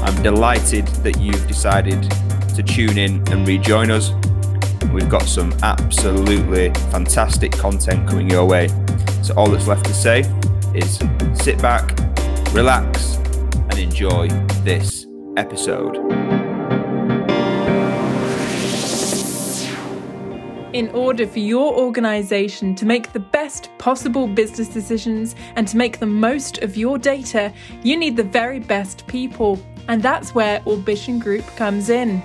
I'm delighted that you've decided to tune in and rejoin us. We've got some absolutely fantastic content coming your way. So all that's left to say is sit back, relax, and enjoy this episode. In order for your organization to make the best possible business decisions and to make the most of your data, you need the very best people. And that's where Orbition Group comes in.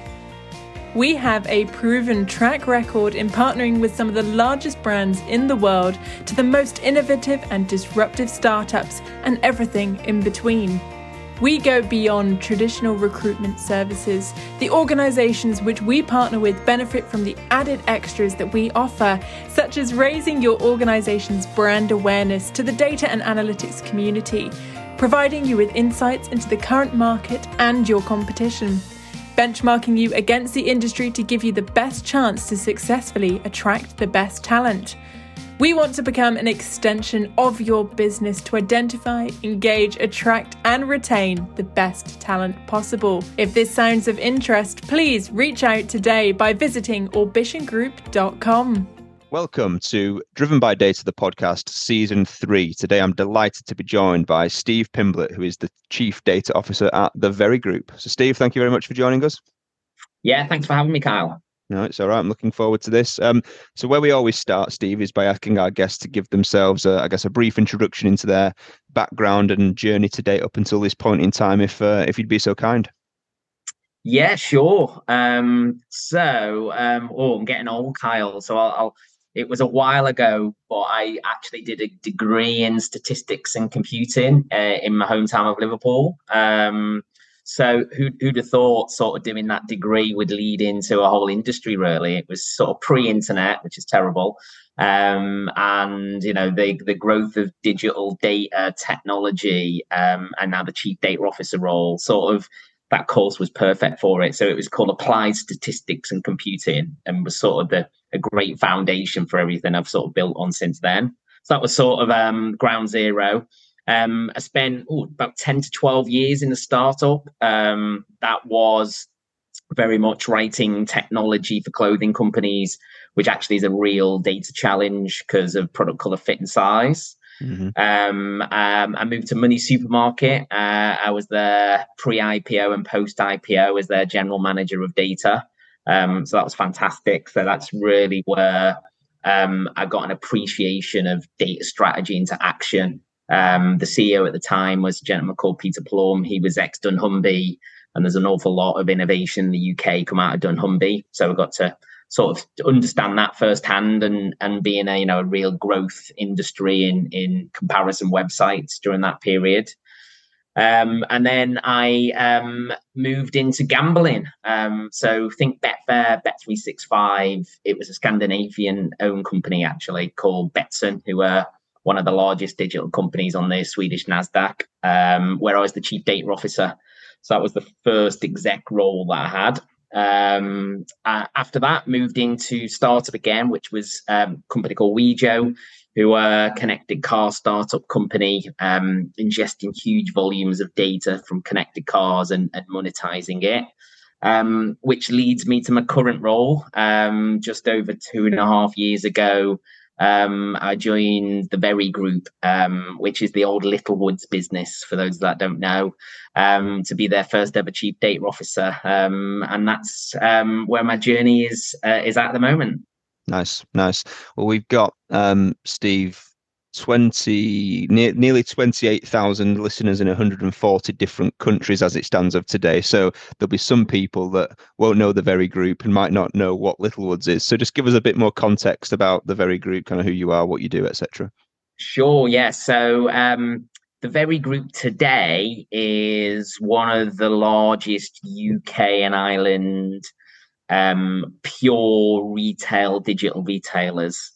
We have a proven track record in partnering with some of the largest brands in the world to the most innovative and disruptive startups and everything in between. We go beyond traditional recruitment services. The organisations which we partner with benefit from the added extras that we offer, such as raising your organisation's brand awareness to the data and analytics community, providing you with insights into the current market and your competition, benchmarking you against the industry to give you the best chance to successfully attract the best talent. We want to become an extension of your business to identify, engage, attract, and retain the best talent possible. If this sounds of interest, please reach out today by visiting orbitiongroup.com. Welcome to Driven by Data, the podcast, season 3. Today, I'm delighted to be joined by Steve Pimblett, who is the Chief Data Officer at The Very Group. So, Steve, thank you very much for joining us. Yeah, thanks for having me, Kyle. No, it's all right. I'm looking forward to this. So where we always start, Steve, is by asking our guests to give themselves, a brief introduction into their background and journey to date up until this point in time, if you'd be so kind. Yeah, sure. I'm getting old, Kyle. So it was a while ago, but I actually did a degree in statistics and computing in my hometown of Liverpool. So who'd have thought sort of doing that degree would lead into a whole industry, really? It was sort of pre-internet, which is terrible. And, you know, the growth of digital data technology and now the Chief Data Officer role, sort of that course was perfect for it. So it was called Applied Statistics and Computing and was sort of a great foundation for everything I've sort of built on since then. So that was sort of ground zero. I spent about 10 to 12 years in a startup that was very much writing technology for clothing companies, which actually is a real data challenge because of product color, fit and size. Mm-hmm. I moved to Money Supermarket. I was their pre-IPO and post-IPO as their general manager of data. So that was fantastic. So that's really where I got an appreciation of data strategy into action. The CEO at the time was a gentleman called Peter Plum. He was ex-Dunnhumby, and there's an awful lot of innovation in the UK come out of Dunnhumby. So I got to sort of understand that firsthand and being a real growth industry in comparison websites during that period. And then I moved into gambling. So think Betfair, Bet365. It was a Scandinavian-owned company actually called Betsson, who were one of the largest digital companies on the Swedish NASDAQ, where I was the Chief Data Officer. So that was the first exec role that I had. After that, moved into startup again, which was a company called Wejo, who are a connected car startup company, ingesting huge volumes of data from connected cars and monetizing it, which leads me to my current role. Just over 2.5 years ago, I joined the Very Group, which is the old Littlewoods business, for those that don't know, to be their first ever Chief Data Officer. And that's where my journey is at the moment. Nice. Well, we've got, Steve, nearly 28,000 listeners in 140 different countries as it stands of today. So there'll be some people that won't know the Very Group and might not know what Littlewoods is. So just give us a bit more context about the Very Group, kind of who you are, what you do, etc. Sure. Yeah. So The Very Group today is one of the largest UK and Ireland pure retail, digital retailers.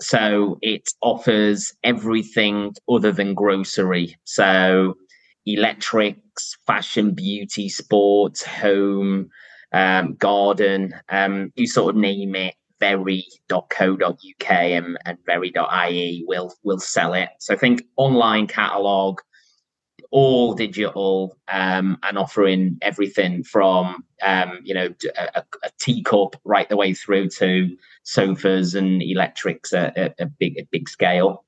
So it offers everything other than grocery. So electrics, fashion, beauty, sports, home, garden, you sort of name it. very.co.uk and very.ie will sell it. So think online catalog, all digital, and offering everything from a teacup right the way through to sofas and electrics at a big scale.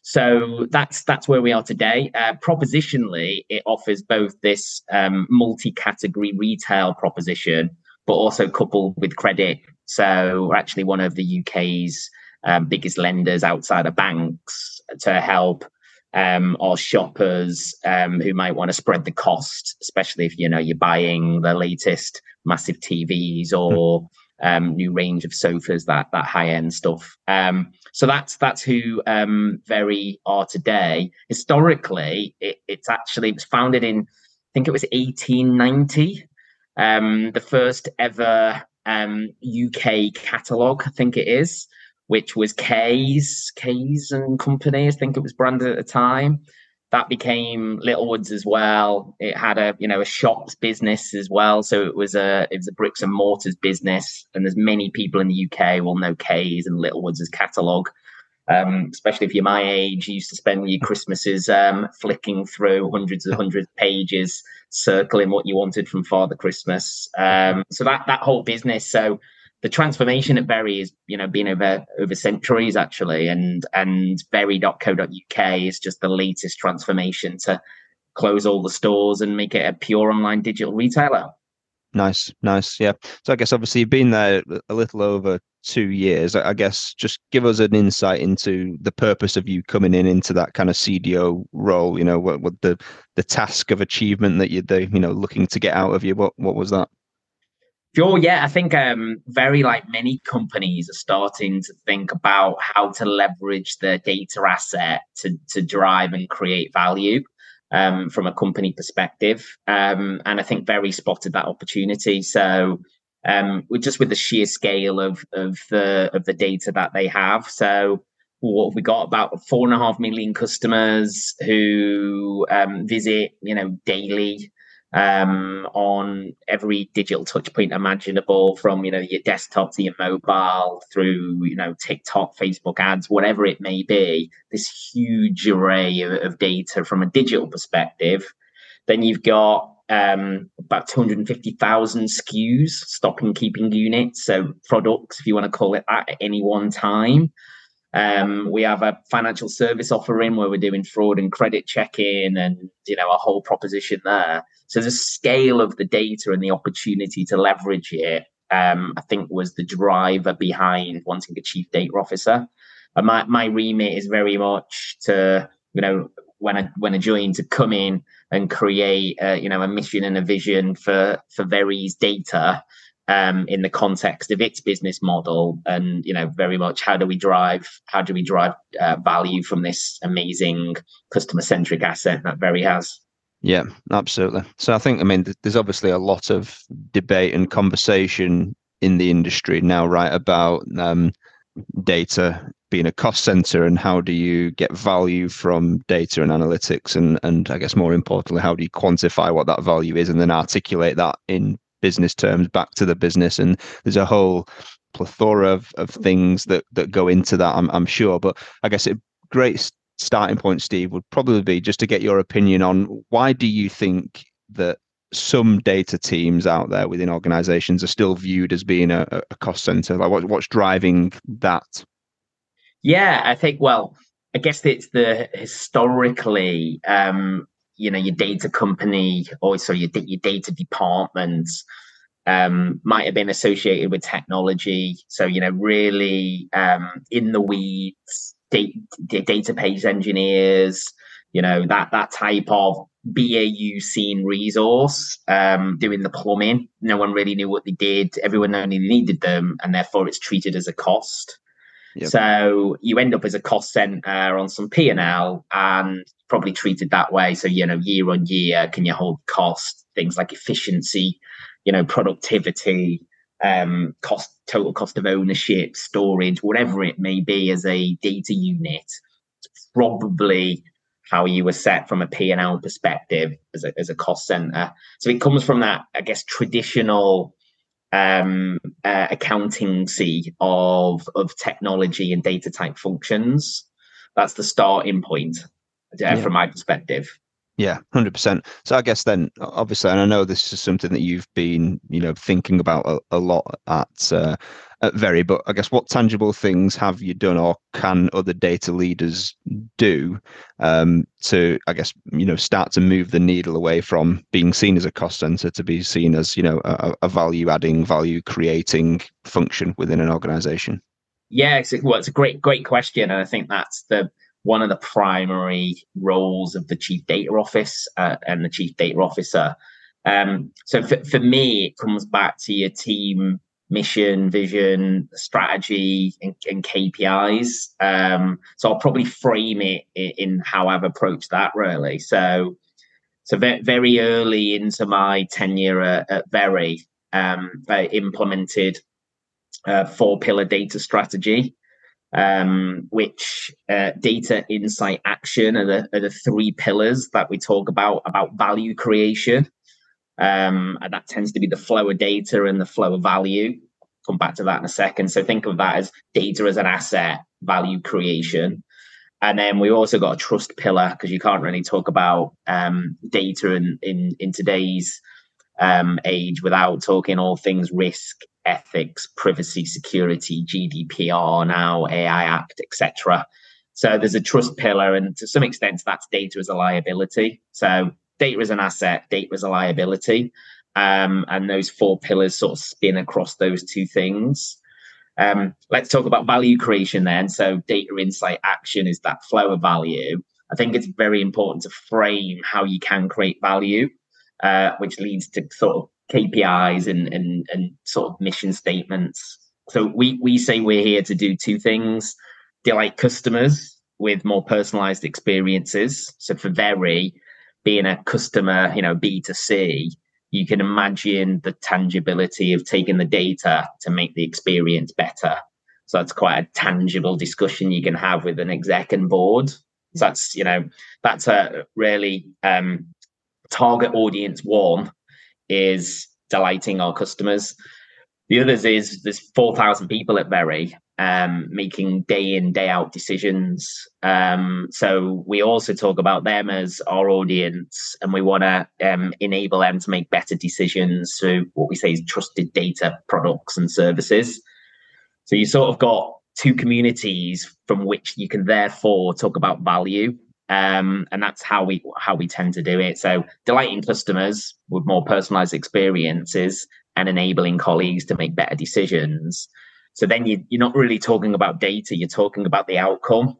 So that's where we are today. Propositionally, it offers both this multi-category retail proposition, but also coupled with credit. So we're actually one of the UK's biggest lenders outside of banks to help our shoppers who might want to spread the cost, especially if you're buying the latest massive TVs or new range of sofas, that high end stuff. So that's who Very are today. Historically, it was founded in, I think it was 1890. The first ever UK catalogue, I think it is, which was Kay's and Company, I think it was branded at the time. That became Littlewoods as well. It had a shops business as well, so it was a bricks and mortars business. And there's many people in the UK will know Kay's and Littlewoods as catalogue. Especially if you're my age, you used to spend your Christmases flicking through hundreds and hundreds of pages, circling what you wanted from Father Christmas. So that whole business. So the transformation at Very is, been over centuries actually, and very.co.uk is just the latest transformation to close all the stores and make it a pure online digital retailer. Nice. Yeah. So I guess obviously you've been there a little over 2 years. I guess just give us an insight into the purpose of you coming into that kind of CDO role. What the task of achievement that you're looking to get out of you. What was that? Sure. Yeah, I think Very, like many companies, are starting to think about how to leverage their data asset to drive and create value from a company perspective, and I think Very spotted that opportunity. So. Just with the sheer scale of the data that they have. So what we got about 4.5 million customers who visit, daily on every digital touchpoint imaginable, from, your desktop to your mobile through, TikTok, Facebook ads, whatever it may be, this huge array of data from a digital perspective. Then you've got about 250,000 SKUs, stock and keeping units, so products, if you want to call it that, at any one time. We have a financial service offering where we're doing fraud and credit check-in and, a whole proposition there. So the scale of the data and the opportunity to leverage it, I think, was the driver behind wanting a chief data officer. And my remit is very much to, when I joined, to come in and create, a mission and a vision for Very's data in the context of its business model, and very much how do we drive value from this amazing customer centric asset that Very has. Yeah, absolutely. So I think there's obviously a lot of debate and conversation in the industry now, right, about data being a cost center, and how do you get value from data and analytics, and I guess more importantly, how do you quantify what that value is and then articulate that in business terms back to the business? And there's a whole plethora of things that go into that, I'm sure. But I guess a great starting point, Steve, would probably be just to get your opinion on, why do you think that some data teams out there within organizations are still viewed as being a cost center? Like what's driving that? Yeah, I think, well, I guess it's the historically, your data company, or so your data departments might have been associated with technology. So, really in the weeds, database engineers, that type of BAU scene resource, doing the plumbing. No one really knew what they did. Everyone only needed them, and therefore it's treated as a cost. Yep. So you end up as a cost center on some P&L and probably treated that way. So, you know, year on year, can you hold cost? Things like efficiency, you know, productivity, cost, total cost of ownership, storage, whatever it may be as a data unit. It's probably how you were set from a P&L perspective as a cost center. So it comes from that, I guess, traditional accountancy of technology and data type functions. That's the starting point from my perspective. Yeah, 100%. So I guess then, obviously, and I know this is something that you've been, you know, thinking about a lot at Very, but I guess what tangible things have you done or can other data leaders do to, I guess, you know, start to move the needle away from being seen as a cost center to be seen as, you know, a value-adding, value-creating function within an organization? Yeah, it's a great question. And I think that's one of the primary roles of the Chief Data Office and the Chief Data Officer. So for me, it comes back to your team mission, vision, strategy, and KPIs. So I'll probably frame it in how I've approached that, really. So very early into my tenure at Very, I implemented a 4-pillar data strategy. Which data, insight, action are the 3 pillars that we talk about value creation. And that tends to be the flow of data and the flow of value. Come back to that in a second. So think of that as data as an asset, value creation. And then we also got a trust pillar, because you can't really talk about data in today's age without talking all things risk, ethics, privacy, security, GDPR, now AI Act, etc. So there's a trust pillar, and to some extent, that's data as a liability. So data as an asset, data as a liability, and those 4 pillars sort of spin across those 2 things. Let's talk about value creation then. So data, insight, action is that flow of value. I think it's very important to frame how you can create value, which leads to sort of KPIs and sort of mission statements. So we say we're here to do 2 things: delight customers with more personalized experiences. So for Very, being a customer, you know, B2C, you can imagine the tangibility of taking the data to make the experience better. So that's quite a tangible discussion you can have with an exec and board. So that's, you know, that's a really target audience 1 is delighting our customers. The others is there's 4,000 people at Very making day in, day out decisions. So we also talk about them as our audience, and we want to enable them to make better decisions through what we say is trusted data products and services. So you sort of got 2 communities from which you can therefore talk about value. And that's how we tend to do it. So delighting customers with more personalized experiences and enabling colleagues to make better decisions. So then you're not really talking about data, you're talking about the outcome.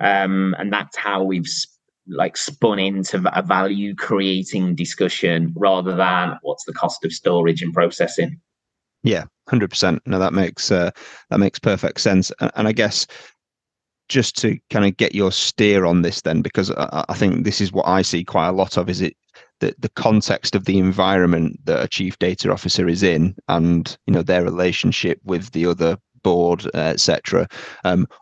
And that's how we've spun into a value creating discussion rather than what's the cost of storage and processing. Yeah, 100%. No, that makes perfect sense. And I guess, just to kind of get your steer on this then, because I think this is what I see quite a lot of, is it the context of the environment that a Chief Data Officer is in and, you know, their relationship with the other board, etc.,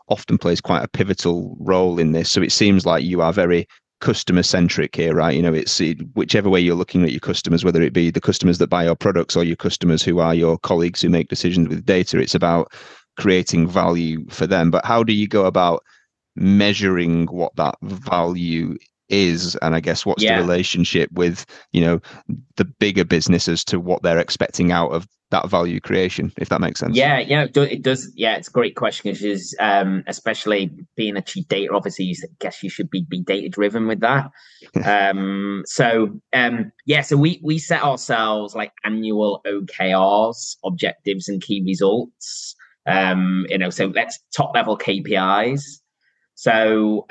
often plays quite a pivotal role in this. So it seems like you are very customer centric here, right? You know, it's whichever way you're looking at your customers, whether it be the customers that buy your products or your customers who are your colleagues who make decisions with data, it's about creating value for them. But how do you go about measuring what that value is? And I guess what's the relationship with, you know, the bigger businesses to what they're expecting out of that value creation, if that makes sense? Yeah, it does. Yeah, it's a great question, which is especially being a Chief Data Officer, I guess you should be data driven with that. So we set ourselves annual OKRs, objectives and key results. So let's top level KPIs. So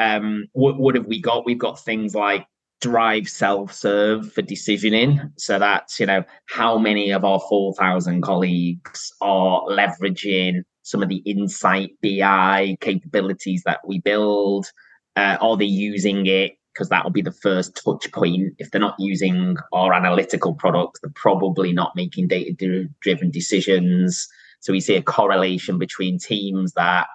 what have we got? We've got things like drive self-serve for decisioning. So that's, you know, how many of our 4,000 colleagues are leveraging some of the insight BI capabilities that we build? Are they using it? Because that'll be the first touch point. If they're not using our analytical products, they're probably not making data-driven decisions. So we see a correlation between teams that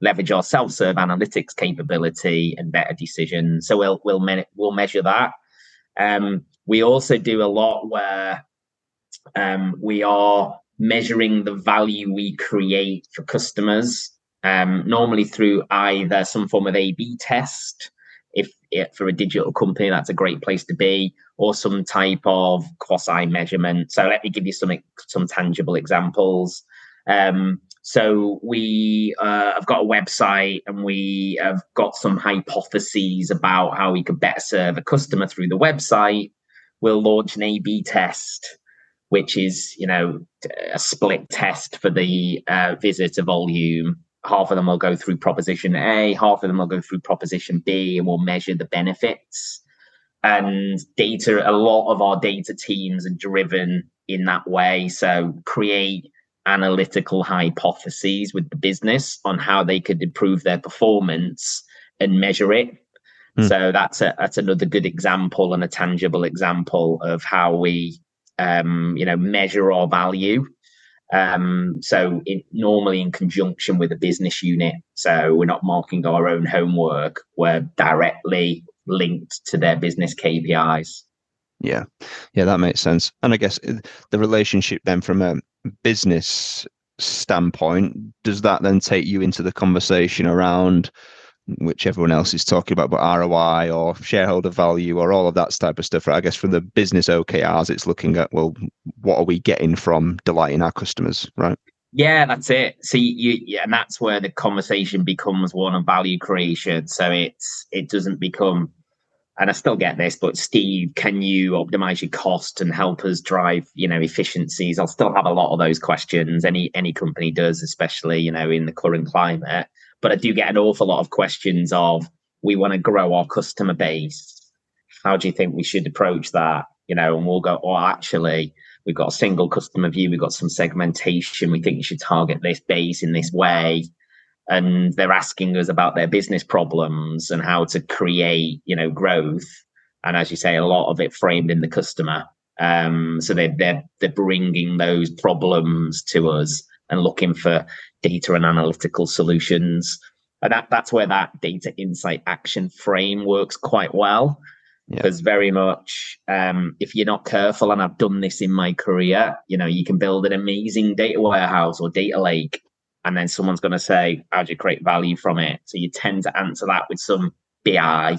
leverage our self-serve analytics capability and better decisions. So we'll measure that. We also do a lot where we are measuring the value we create for customers, normally through either some form of A/B test. If for a digital company, that's a great place to be, or some type of quasi measurement. So let me give you some tangible examples. So we have got a website, and we have got some hypotheses about how we could better serve a customer through the website. We'll launch an A/B test, which is, you know, a split test for the visitor volume. Half of them will go through proposition A, half of them will go through proposition B, and we'll measure the benefits. And data, a lot of our data teams are driven in that way. So create analytical hypotheses with the business on how they could improve their performance and measure it. So that's another good example and a tangible example of how we measure our value. So it normally in conjunction with a business unit. So we're not marking our own homework. We're directly linked to their business KPIs. Yeah, that makes sense. And I guess the relationship then from a business standpoint, does that then take you into the conversation around, which everyone else is talking about, but ROI or shareholder value or all of that type of stuff? I guess from the business OKRs, it's looking at, well, what are we getting from delighting our customers, right? Yeah, that's it. So and that's where the conversation becomes one of value creation. So it doesn't become, and I still get this, but Steve, can you optimize your cost and help us drive, efficiencies? I'll still have a lot of those questions. Any company does, especially, in the current climate. But I do get an awful lot of questions of, we want to grow our customer base. How do you think we should approach that? And we'll go, oh, actually, we've got a single customer view. We've got some segmentation. We think you should target this base in this way. And they're asking us about their business problems and how to create, growth. And as you say, a lot of it framed in the customer. So they're bringing those problems to us and looking for data and analytical solutions. And that's where that data insight action frame works quite well. Because very much, if you're not careful, and I've done this in my career, you can build an amazing data warehouse or data lake, and then someone's going to say, how do you create value from it? So you tend to answer that with some BI,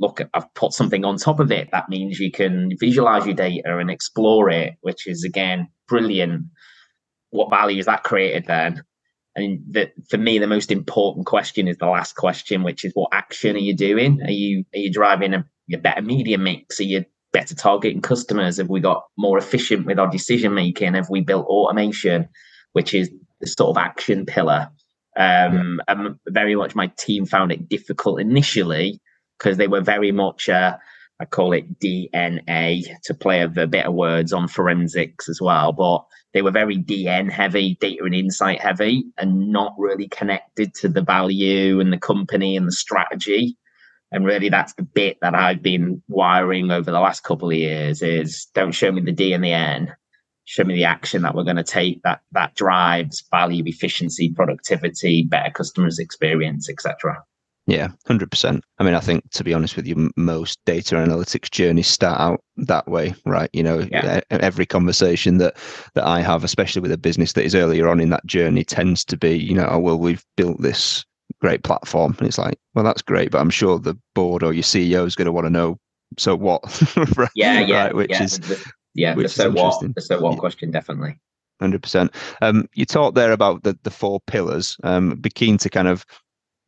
look, I've put something on top of it. That means you can visualize your data and explore it, which is, again, brilliant. What value is that created then? And for me, the most important question is the last question, which is, what action are you doing? Are you driving a better media mix? Are you better targeting customers? Have we got more efficient with our decision making? Have we built automation, which is the sort of action pillar? And very much my team found it difficult initially because they were very much, I call it DNA, to play a bit of words on forensics as well. But they were very DN heavy, data and insight heavy, and not really connected to the value and the company and the strategy. And really, that's the bit that I've been wiring over the last couple of years is, don't show me the D and the N. Show me the action that we're going to take that drives value, efficiency, productivity, better customers' experience, etc. Yeah, 100%. I mean, I think, to be honest with you, most data analytics journeys start out that way, right? Every conversation that I have, especially with a business that is earlier on in that journey, tends to be, oh, well, we've built this great platform. And it's like, well, that's great, but I'm sure the board or your CEO is going to want to know, so what? Right? Yeah. Right? Which is... Yeah, the so what, question, definitely. 100%. You talked there about the four pillars. Be keen to kind of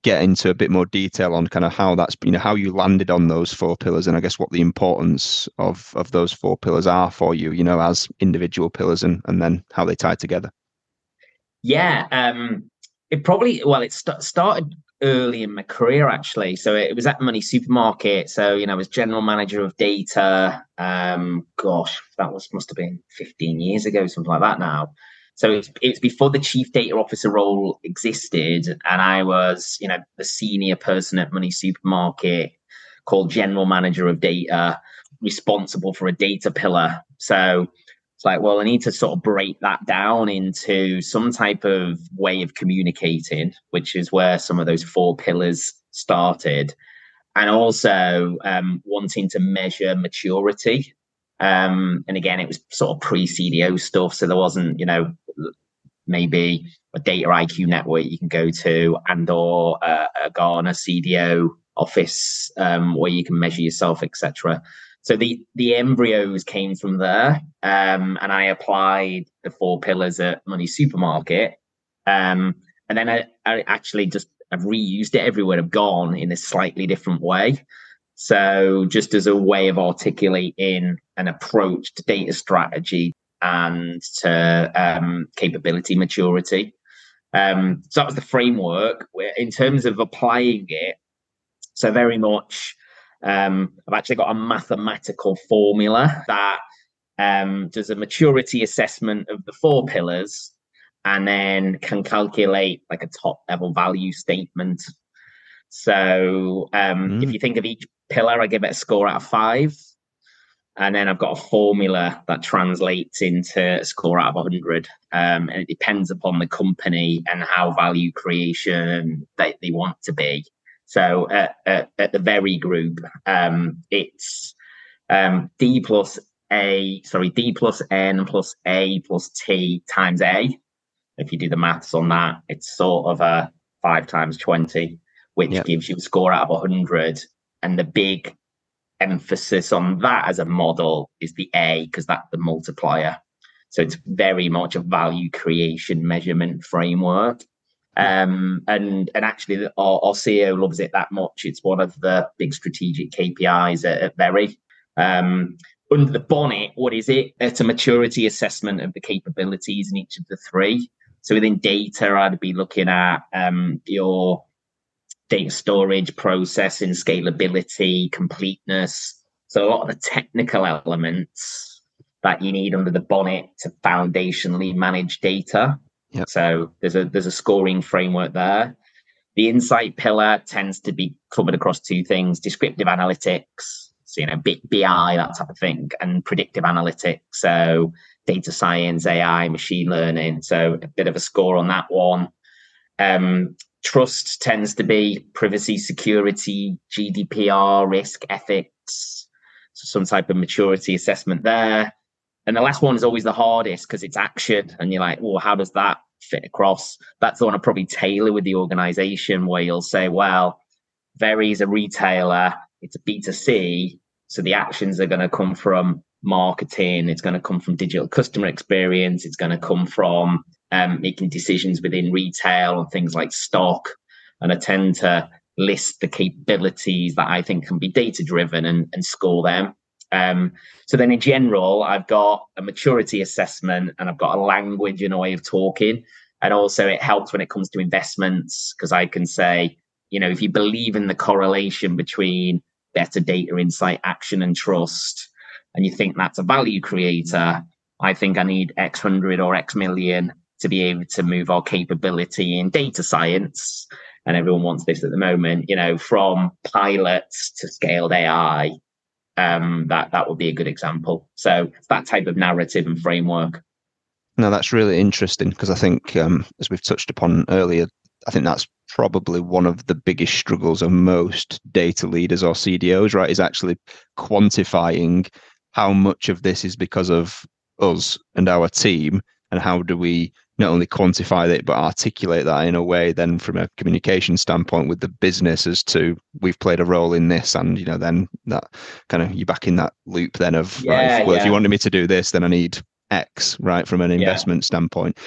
get into a bit more detail on kind of how that's, how you landed on those four pillars, and I guess what the importance of those four pillars are for you, as individual pillars, and then how they tie together. Yeah, it started early in my career, actually. So it was at Money Supermarket. So, I was general manager of data. That must have been 15 years ago, something like that now. So it's before the chief data officer role existed, and I was, you know, the senior person at Money Supermarket, called general manager of data, responsible for a data pillar. So it's like, well, I need to sort of break that down into some type of way of communicating, which is where some of those four pillars started, and also wanting to measure maturity. And again, it was sort of pre-CDO stuff. So there wasn't, you know, maybe a Data IQ network you can go to, and or a Gartner CDO office where you can measure yourself, etc. So the embryos came from there. And I applied the four pillars at Money Supermarket. And then I actually just, I've reused it everywhere I've gone in a slightly different way. So just as a way of articulating an approach to data strategy and to capability maturity. So that was the framework. In terms of applying it, so very much, I've actually got a mathematical formula that does a maturity assessment of the four pillars and then can calculate like a top level value statement. So if you think of each pillar, I give it a score out of 5. And then I've got a formula that translates into a score out of 100. And it depends upon the company and how value creation they want to be. So at the Very Group, it's D plus N plus A plus T times A. If you do the maths on that, it's sort of a 5 times 20, which gives you a score out of 100. And the big emphasis on that as a model is the A, because that's the multiplier. So it's very much a value creation measurement framework. And actually, our CEO loves it that much. It's one of the big strategic KPIs at Very. Under the bonnet, what is it? It's a maturity assessment of the capabilities in each of the three. So within data, I'd be looking at your data storage, processing, scalability, completeness. So a lot of the technical elements that you need under the bonnet to foundationally manage data. Yep. So there's a scoring framework there. The insight pillar tends to be covered across two things: descriptive analytics, so you know, BI, that type of thing, and predictive analytics, so data science, AI, machine learning. So a bit of a score on that one. Trust tends to be privacy, security, GDPR, risk, ethics. So some type of maturity assessment there. And the last one is always the hardest because it's action. And you're like, well, how does that fit across? That's the one I probably tailor with the organization where you'll say, well, Very is a retailer. It's a B2C. So the actions are going to come from marketing. It's going to come from digital customer experience. It's going to come from making decisions within retail and things like stock. And I tend to list the capabilities that I think can be data-driven and score them. So then in general, I've got a maturity assessment and I've got a language and a way of talking. And also it helps when it comes to investments, because I can say, you know, if you believe in the correlation between better data insight, action and trust, and you think that's a value creator, I think I need X hundred or X million to be able to move our capability in data science. And everyone wants this at the moment, you know, from pilots to scaled AI. That would be a good example. So that type of narrative and framework. No, that's really interesting, because I think, as we've touched upon earlier, I think that's probably one of the biggest struggles of most data leaders or CDOs, right, is actually quantifying how much of this is because of us and our team, and how do we not only quantify that, but articulate that in a way then from a communication standpoint with the business as to we've played a role in this. And, you know, then that kind of, you're back in that loop then of, right, well, if you wanted me to do this, then I need X, right, from an investment standpoint.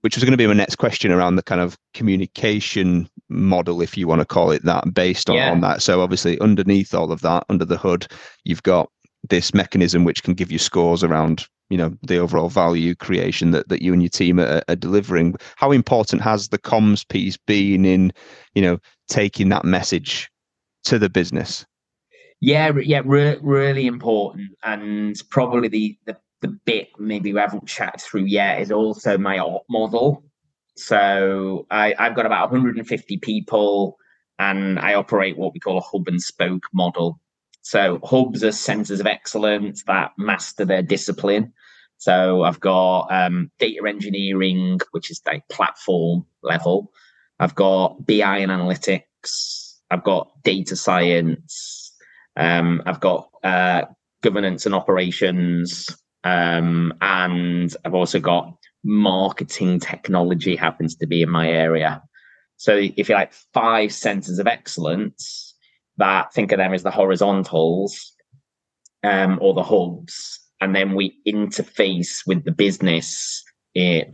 Which was going to be my next question around the kind of communication model, if you want to call it that, based on that. So obviously underneath all of that, under the hood, you've got this mechanism which can give you scores around, you know, the overall value creation that you and your team are delivering. How important has the comms piece been in, you know, taking that message to the business? Yeah, really important, and probably the the bit maybe we haven't chatted through yet is also my op model. So I've got about 150 people and I operate what we call a hub and spoke model. So hubs are centers of excellence that master their discipline. So I've got data engineering, which is like platform level. I've got BI and analytics. I've got data science. I've got governance and operations. And I've also got marketing technology happens to be in my area. So if you like, 5 centers of excellence that think of them as the horizontals or the hubs. And then we interface with the business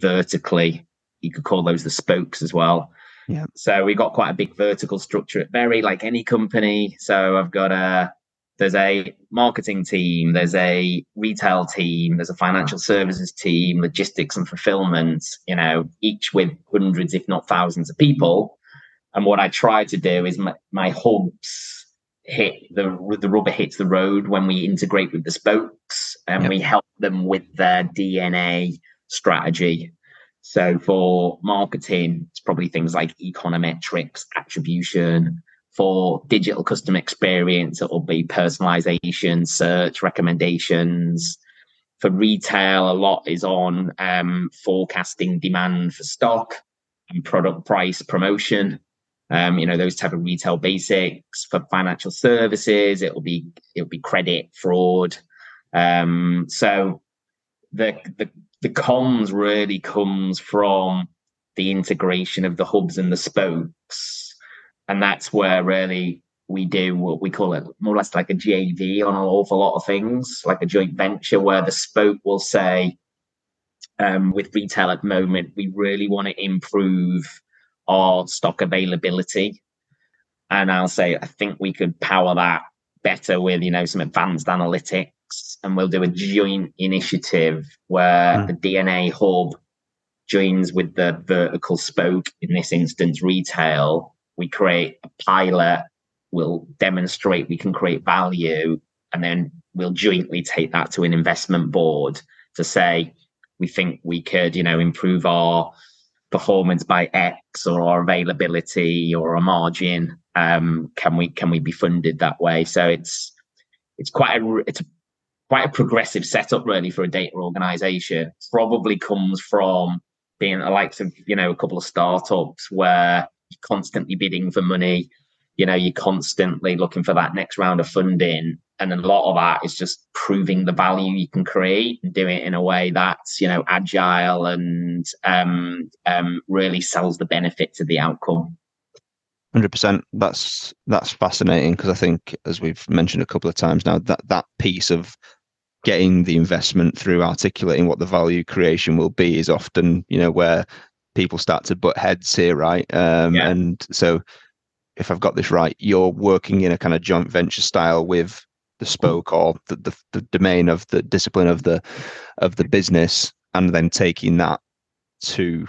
vertically. You could call those the spokes as well. Yeah. So we've got quite a big vertical structure at Very, like any company. So I've got there's a marketing team, there's a retail team, there's a financial services team, logistics and fulfillment, you know, each with hundreds, if not thousands of people. And what I try to do is my hubs hit the rubber hits the road when we integrate with the spokes and we help them with their DNA strategy. So for marketing, it's probably things like econometrics, attribution. For digital customer experience, it will be personalization, search, recommendations. For retail, a lot is on forecasting demand for stock and product price promotion. You know, those type of retail basics. For financial services, it'll be credit, fraud. So the comms really comes from the integration of the hubs and the spokes. And that's where really we do what we call it more or less like a JV on an awful lot of things, like a joint venture where the spoke will say, with retail at the moment, we really want to improve our stock availability. And I'll say, I think we could power that better with, you know, some advanced analytics. And we'll do a joint initiative where the DNA hub joins with the vertical spoke, in this instance, retail. We create a pilot, we'll demonstrate we can create value, and then we'll jointly take that to an investment board to say, we think we could, you know, improve our performance by X or our availability or our margin. Can we be funded that way? So it's quite a progressive setup really for a data organization. Probably comes from being the likes of, you know, a couple of startups where you're constantly bidding for money, you know, you're constantly looking for that next round of funding. And a lot of that is just proving the value you can create and do it in a way that's, you know, agile and really sells the benefits of the outcome. 100%. That's fascinating, because I think, as we've mentioned a couple of times now, that piece of getting the investment through articulating what the value creation will be is often, you know, where people start to butt heads here, right? And so if I've got this right, you're working in a kind of joint venture style with the spoke or the domain of the discipline of the business, and then taking that to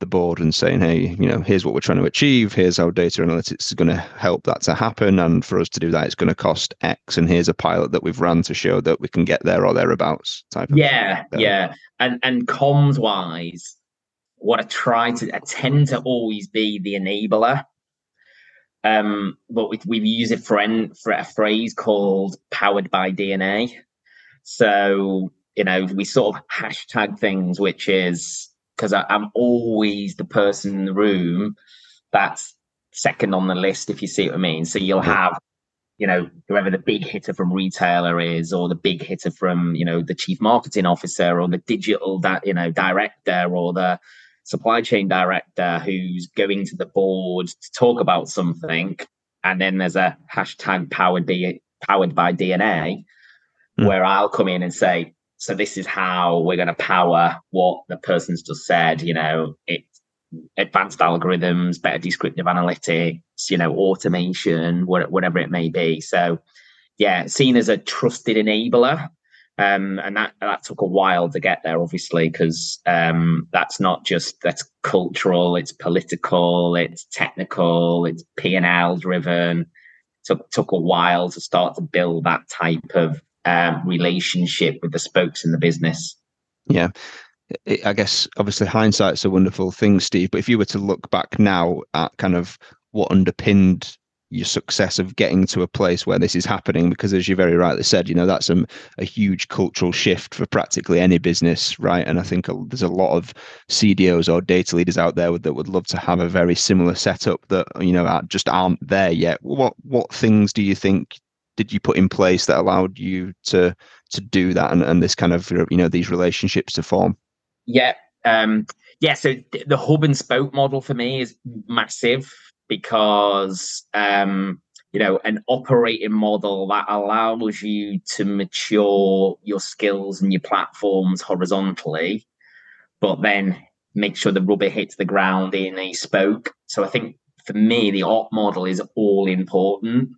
the board and saying, hey, you know, here's what we're trying to achieve, here's how data analytics is going to help that to happen, and for us to do that it's going to cost X, and here's a pilot that we've run to show that we can get there or thereabouts type of thing. And comms wise, what I tend to always be the enabler, but we use a phrase called powered by DNA. So, you know, we sort of hashtag things, which is, because I'm always the person in the room that's second on the list, if you see what I mean. So you'll have, you know, whoever the big hitter from retailer is, or the big hitter from, you know, the chief marketing officer, or the digital director, or the supply chain director who's going to the board to talk about something. And then there's a hashtag powered by DNA, where I'll come in and say, so this is how we're going to power what the person's just said. You know, it's advanced algorithms, better descriptive analytics, you know, automation, whatever it may be. So, yeah, seen as a trusted enabler. And that took a while to get there, obviously, because that's cultural, it's political, it's technical, it's P&L driven. Took a while to start to build that type of relationship with the spokes in the business. Yeah. I guess obviously hindsight's a wonderful thing, Steve, but if you were to look back now at kind of what underpinned your success of getting to a place where this is happening, because as you very rightly said, you know, that's a huge cultural shift for practically any business, right? And I think there's a lot of CDOs or data leaders out there that would love to have a very similar setup that, you know, just aren't there yet. What things do you think did you put in place that allowed you to do that and this kind of, you know, these relationships to form? Yeah. So the hub and spoke model for me is massive because, you know, an operating model that allows you to mature your skills and your platforms horizontally, but then make sure the rubber hits the ground in a spoke. So I think for me, the op model is all important.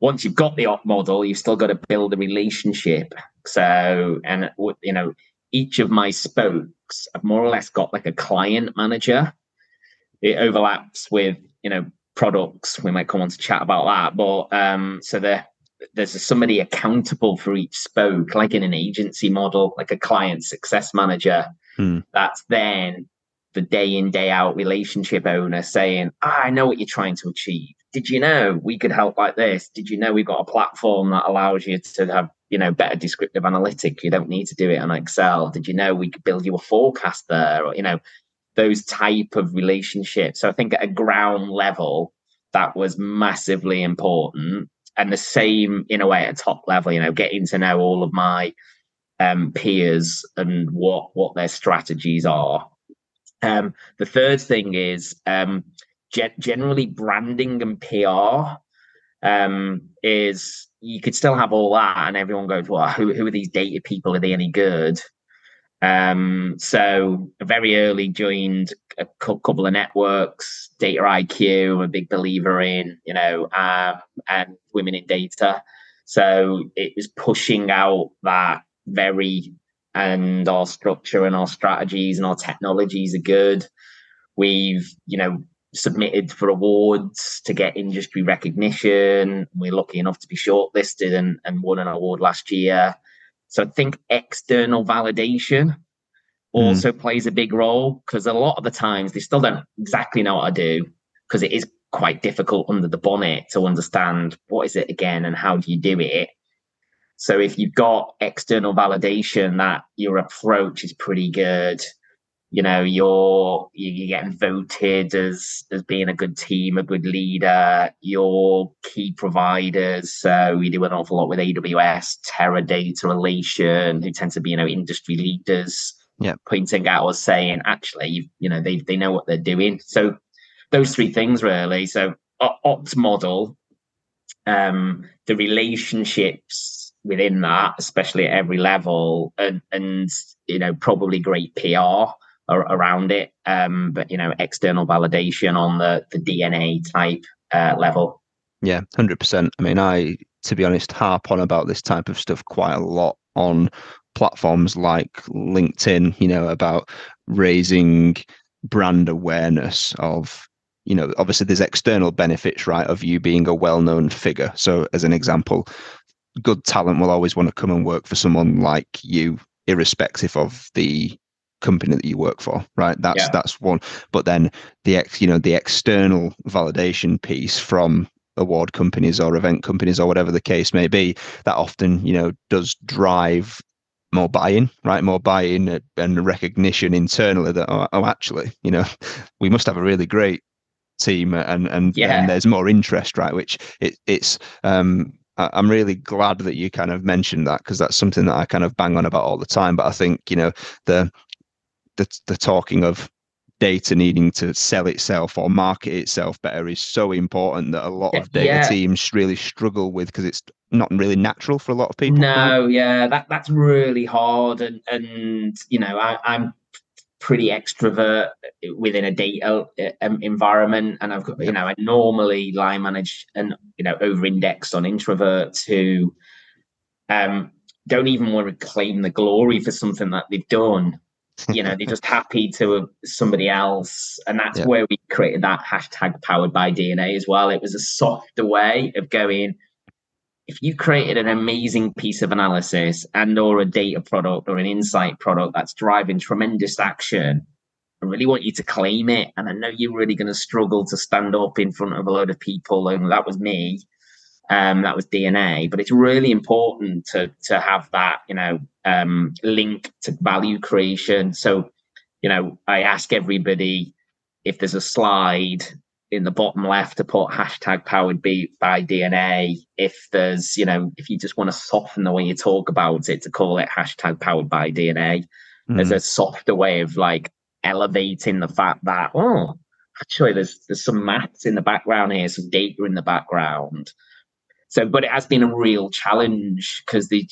Once you've got the op model, you've still got to build a relationship. So, and, you know, each of my spokes, I've more or less got like a client manager. It overlaps with, you know, products. We might come on to chat about that. But so there's somebody accountable for each spoke, like in an agency model, like a client success manager. That's then the day in, day out relationship owner saying, I know what you're trying to achieve. Did you know we could help like this? Did you know we've got a platform that allows you to have, you know, better descriptive analytics? You don't need to do it on Excel. Did you know we could build you a forecast there? Or, you know, those type of relationships. So I think at a ground level, that was massively important. And the same, in a way, at a top level, you know, getting to know all of my peers and what their strategies are. The third thing is generally branding and PR is, you could still have all that and everyone goes, well, who are these data people? Are they any good? So very early joined a couple of networks, Data IQ, I'm a big believer in, you know, and Women in Data. So it was pushing out that very, and our structure and our strategies and our technologies are good. We've, you know, submitted for awards to get industry recognition. We're lucky enough to be shortlisted and won an award last year. So I think external validation also plays a big role, because a lot of the times they still don't exactly know what I do, because it is quite difficult under the bonnet to understand what is it again and how do you do it. So if you've got external validation that your approach is pretty good, you know, you're getting voted as being a good team, a good leader, your key providers. So we do an awful lot with AWS, Teradata, Alation, who tend to be, you know, industry leaders, pointing out or saying, actually, you know, they know what they're doing. So those three things really. So ops model, the relationships within that, especially at every level, and you know, probably great PR around it, but you know, external validation on the DNA type level. 100%. I mean, I, to be honest, harp on about this type of stuff quite a lot on platforms like LinkedIn, you know, about raising brand awareness of, you know, obviously there's external benefits, right, of you being a well-known figure. So as an example, good talent will always want to come and work for someone like you, irrespective of the company that you work for, right? That's one. But then the external validation piece from award companies or event companies or whatever the case may be, that often, you know, does drive more buy-in, right? More buy-in and recognition internally that, oh, actually, you know, we must have a really great team, and there's more interest, right? Which it's I'm really glad that you kind of mentioned that, because that's something that I kind of bang on about all the time. But I think, you know, the talking of data needing to sell itself or market itself better is so important that a lot of data teams really struggle with, because it's not really natural for a lot of people. No, yeah, that's really hard. And you know, I'm pretty extrovert within a data environment, and I've got, you know, I normally line manage and, you know, over indexed on introverts who don't even want to claim the glory for something that they've done. You know, they're just happy to somebody else, and that's where we created that hashtag Powered by DNA as well. It was a softer way of going, if you created an amazing piece of analysis and or a data product or an insight product that's driving tremendous action, I really want you to claim it. And I know you're really going to struggle to stand up in front of a load of people. And that was me. That was DNA. But it's really important to have that, link to value creation. So, I ask everybody if there's a slide in the bottom left to put hashtag powered by DNA. If there's, if you just want to soften the way you talk about it, to call it hashtag powered by DNA. Mm-hmm. There's a softer way of elevating the fact that, actually there's some maths in the background here, some data in the background. So, but it has been a real challenge because the,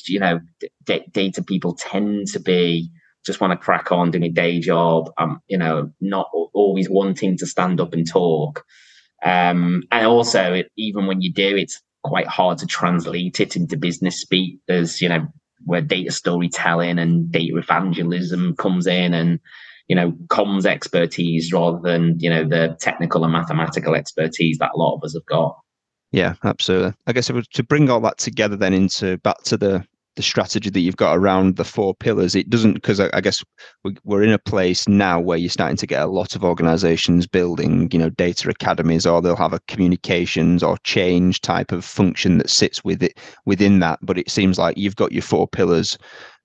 data people tend to be just want to crack on doing a day job, not always wanting to stand up and talk. And also, even when you do, it's quite hard to translate it into business speak. There's, where data storytelling and data evangelism comes in, and, comms expertise rather than, the technical and mathematical expertise that a lot of us have got. Yeah, absolutely. I guess to bring all that together then into back to the strategy that you've got around the four pillars, it doesn't, because I guess we're in a place now where you're starting to get a lot of organizations building, data academies, or they'll have a communications or change type of function that sits with it within that. But it seems like you've got your four pillars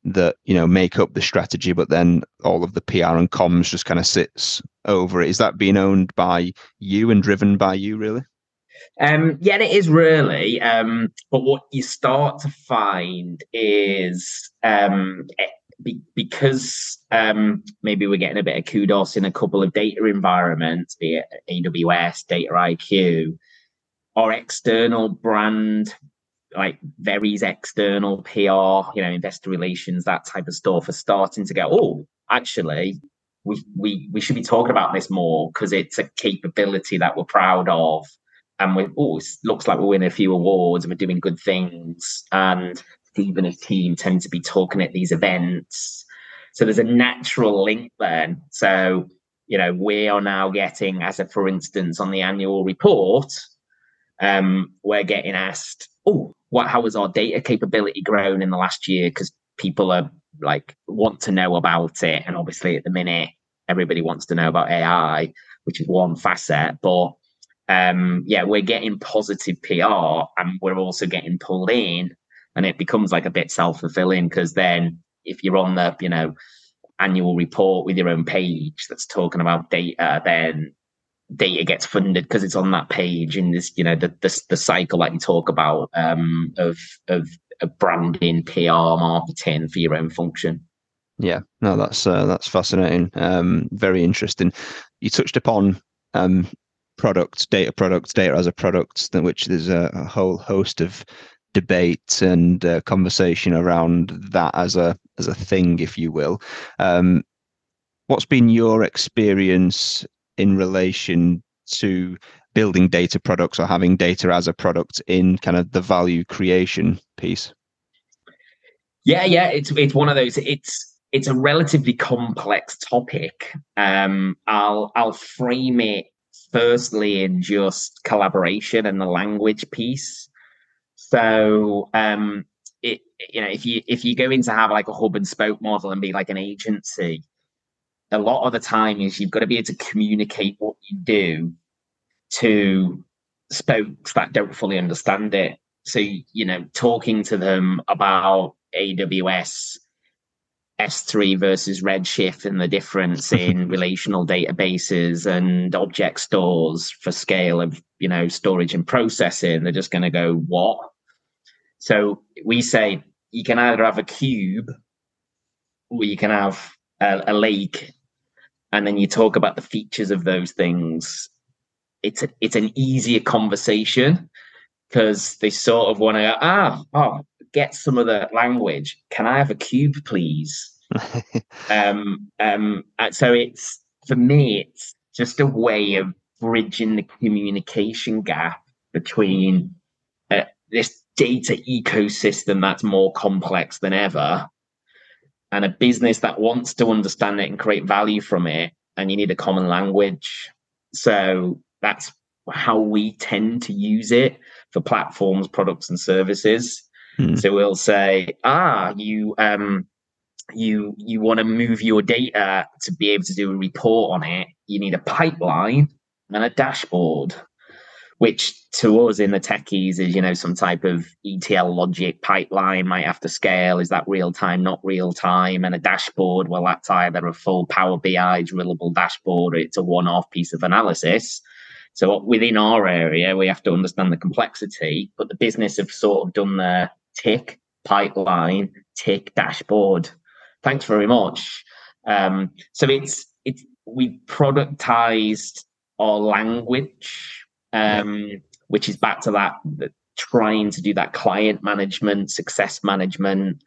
that, make up the strategy, but then all of the PR and comms just kind of sits over it. Is that being owned by you and driven by you, really? Yeah, it is really. But what you start to find is because maybe we're getting a bit of kudos in a couple of data environments, be it AWS, Data IQ, or external brand, like Very's external PR, investor relations, that type of stuff, are starting to go, actually, we should be talking about this more because it's a capability that we're proud of. And we always looks like we're winning a few awards and we're doing good things. And Steve and his team tend to be talking at these events. So there's a natural link then. So, we are now getting, for instance, on the annual report, we're getting asked, how has our data capability grown in the last year? Because people are want to know about it. And obviously at the minute, everybody wants to know about AI, which is one facet, but we're getting positive PR and we're also getting pulled in, and it becomes a bit self-fulfilling because then if you're on the, annual report with your own page that's talking about data, then data gets funded because it's on that page in this, the cycle that you talk about of branding, PR, marketing for your own function. Yeah, no, that's fascinating. Very interesting. You touched upon, products, data as a product, which there's a whole host of debate and conversation around that as a thing, if you will. What's been your experience in relation to building data products or having data as a product in kind of the value creation piece? Yeah, it's one of those. It's a relatively complex topic. I'll frame it firstly in just collaboration and the language piece. So if you go in to have a hub and spoke model and be an agency, a lot of the time is you've got to be able to communicate what you do to spokes that don't fully understand it. So talking to them about AWS S3 versus Redshift and the difference in relational databases and object stores for scale of, storage and processing, they're just going to go, what? So we say you can either have a cube or you can have a lake, and then you talk about the features of those things. It's an easier conversation because they sort of want to go, get some of the language. Can I have a cube, please? So it's, for me, it's just a way of bridging the communication gap between this data ecosystem that's more complex than ever and a business that wants to understand it and create value from it, and you need a common language. So that's how we tend to use it for platforms, products, and services. So we'll say, you want to move your data to be able to do a report on it. You need a pipeline and a dashboard, which to us in the techies is, you know, some type of ETL logic. Pipeline might have to scale. Is that real time, not real time? And a dashboard, well, that's either a full Power BI drillable dashboard or it's a one-off piece of analysis. So within our area, we have to understand the complexity, but the business have sort of done their tick, pipeline, tick, dashboard. Thanks very much. So it's we productized our language, which is back to that trying to do that client management, success management.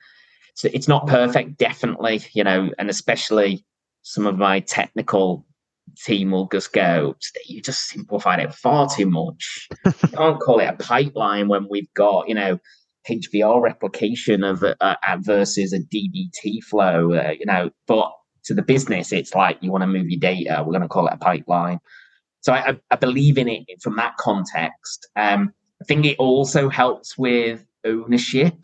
So it's not perfect, definitely, you know, and especially some of my technical team will just go, you just simplified it far too much. You can't call it a pipeline when we've got, you know, HVR replication of versus a DBT flow, you know, but to the business, it's like, you want to move your data, we're going to call it a pipeline. So I believe in it from that context. I think it also helps with ownership,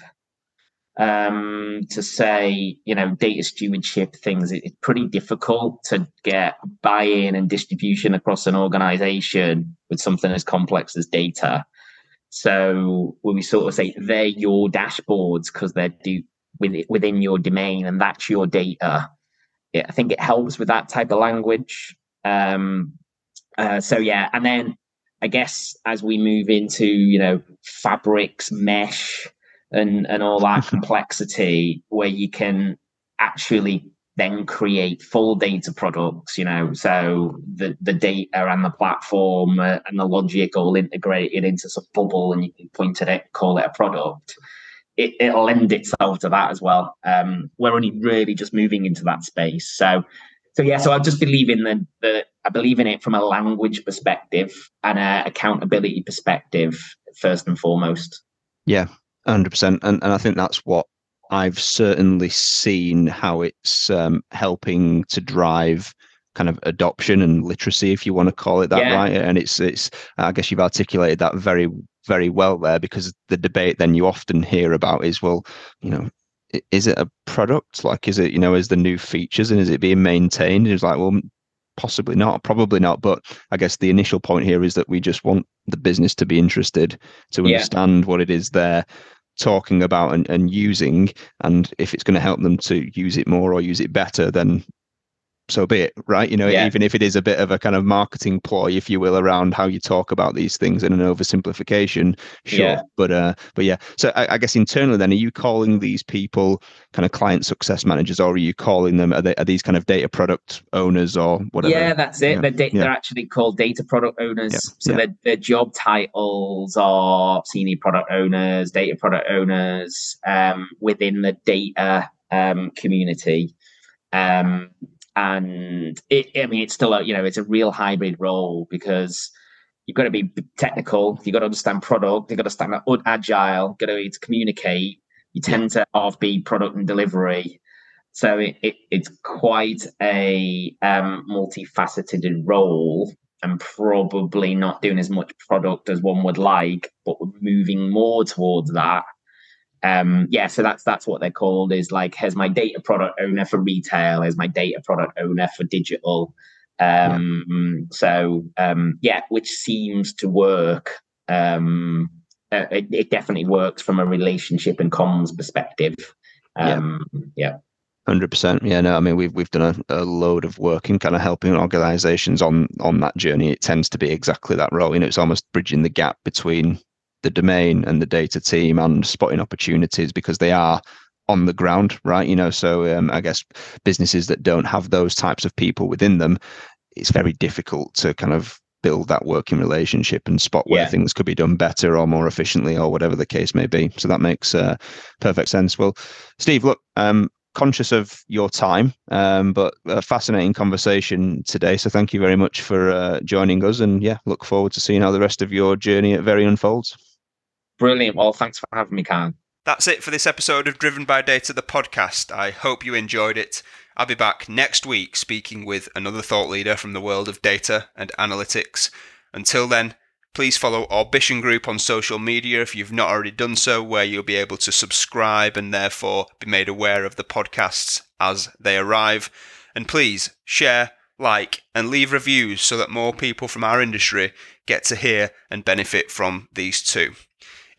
to say, you know, data stewardship things. It's pretty difficult to get buy-in and distribution across an organization with something as complex as data. So when we sort of say they're your dashboards because they're within your domain and that's your data, I think it helps with that type of language. So yeah, and then I guess as we move into, you know, fabrics, mesh, and all that complexity, where you can actually then create full data products, you know, so the data and the platform and the logic all integrated into some bubble, and you can point at it, call it a product. It'll lend itself to that as well. We're only really just moving into that space. So yeah, so I just believe in I believe in it from a language perspective and an accountability perspective, first and foremost. Yeah, 100%. And I think that's what I've certainly seen, how it's helping to drive kind of adoption and literacy, if you want to call it that, right? And it's I guess you've articulated that very, very well there, because the debate then you often hear about is, well, you know, is it a product? Like, is it, you know, is the new features and is it being maintained? And it's like, well, possibly not, probably not. But I guess the initial point here is that we just want the business to be interested, to understand what it is they're talking about and using. And if it's going to help them to use it more or use it better, then so be it, right? You know, even if it is a bit of a kind of marketing ploy, if you will, around how you talk about these things and an oversimplification, sure. But yeah, so I guess internally then, are you calling these people kind of client success managers, or are you calling them, are these kind of data product owners or whatever? Yeah, that's it. Yeah. They're actually called data product owners. Yeah. So their job titles are senior product owners, data product owners, within the data community. And it's still a, you know, it's a real hybrid role, because you've got to be technical, you've got to understand product, you've got to stand up agile, got to be to communicate. You tend to be product and delivery, so it's quite a multifaceted role, and probably not doing as much product as one would like, but we're moving more towards that. So that's what they're called, is like, here's my data product owner for retail, here's my data product owner for digital. Which seems to work. It definitely works from a relationship and comms perspective. 100%. Yeah, no, I mean, we've done a load of work in kind of helping organizations on that journey. It tends to be exactly that role. You know, it's almost bridging the gap between the domain and the data team, and spotting opportunities because they are on the ground, right? You know, so I guess businesses that don't have those types of people within them, it's very difficult to kind of build that working relationship and spot where things could be done better or more efficiently or whatever the case may be. So that makes perfect sense. Well, Steve, look, conscious of your time, but a fascinating conversation today. So thank you very much for joining us, and look forward to seeing how the rest of your journey at Very unfolds. Brilliant. Well, thanks for having me, Kyle. That's it for this episode of Driven by Data, the podcast. I hope you enjoyed it. I'll be back next week speaking with another thought leader from the world of data and analytics. Until then, Please follow Orbition Group on social media if you've not already done so, where you'll be able to subscribe and therefore be made aware of the podcasts as they arrive. And please share, like, and leave reviews so that more people from our industry get to hear and benefit from these too.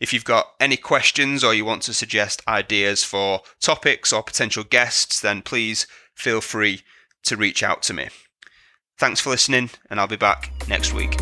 If you've got any questions or you want to suggest ideas for topics or potential guests, then please feel free to reach out to me. Thanks for listening, and I'll be back next week.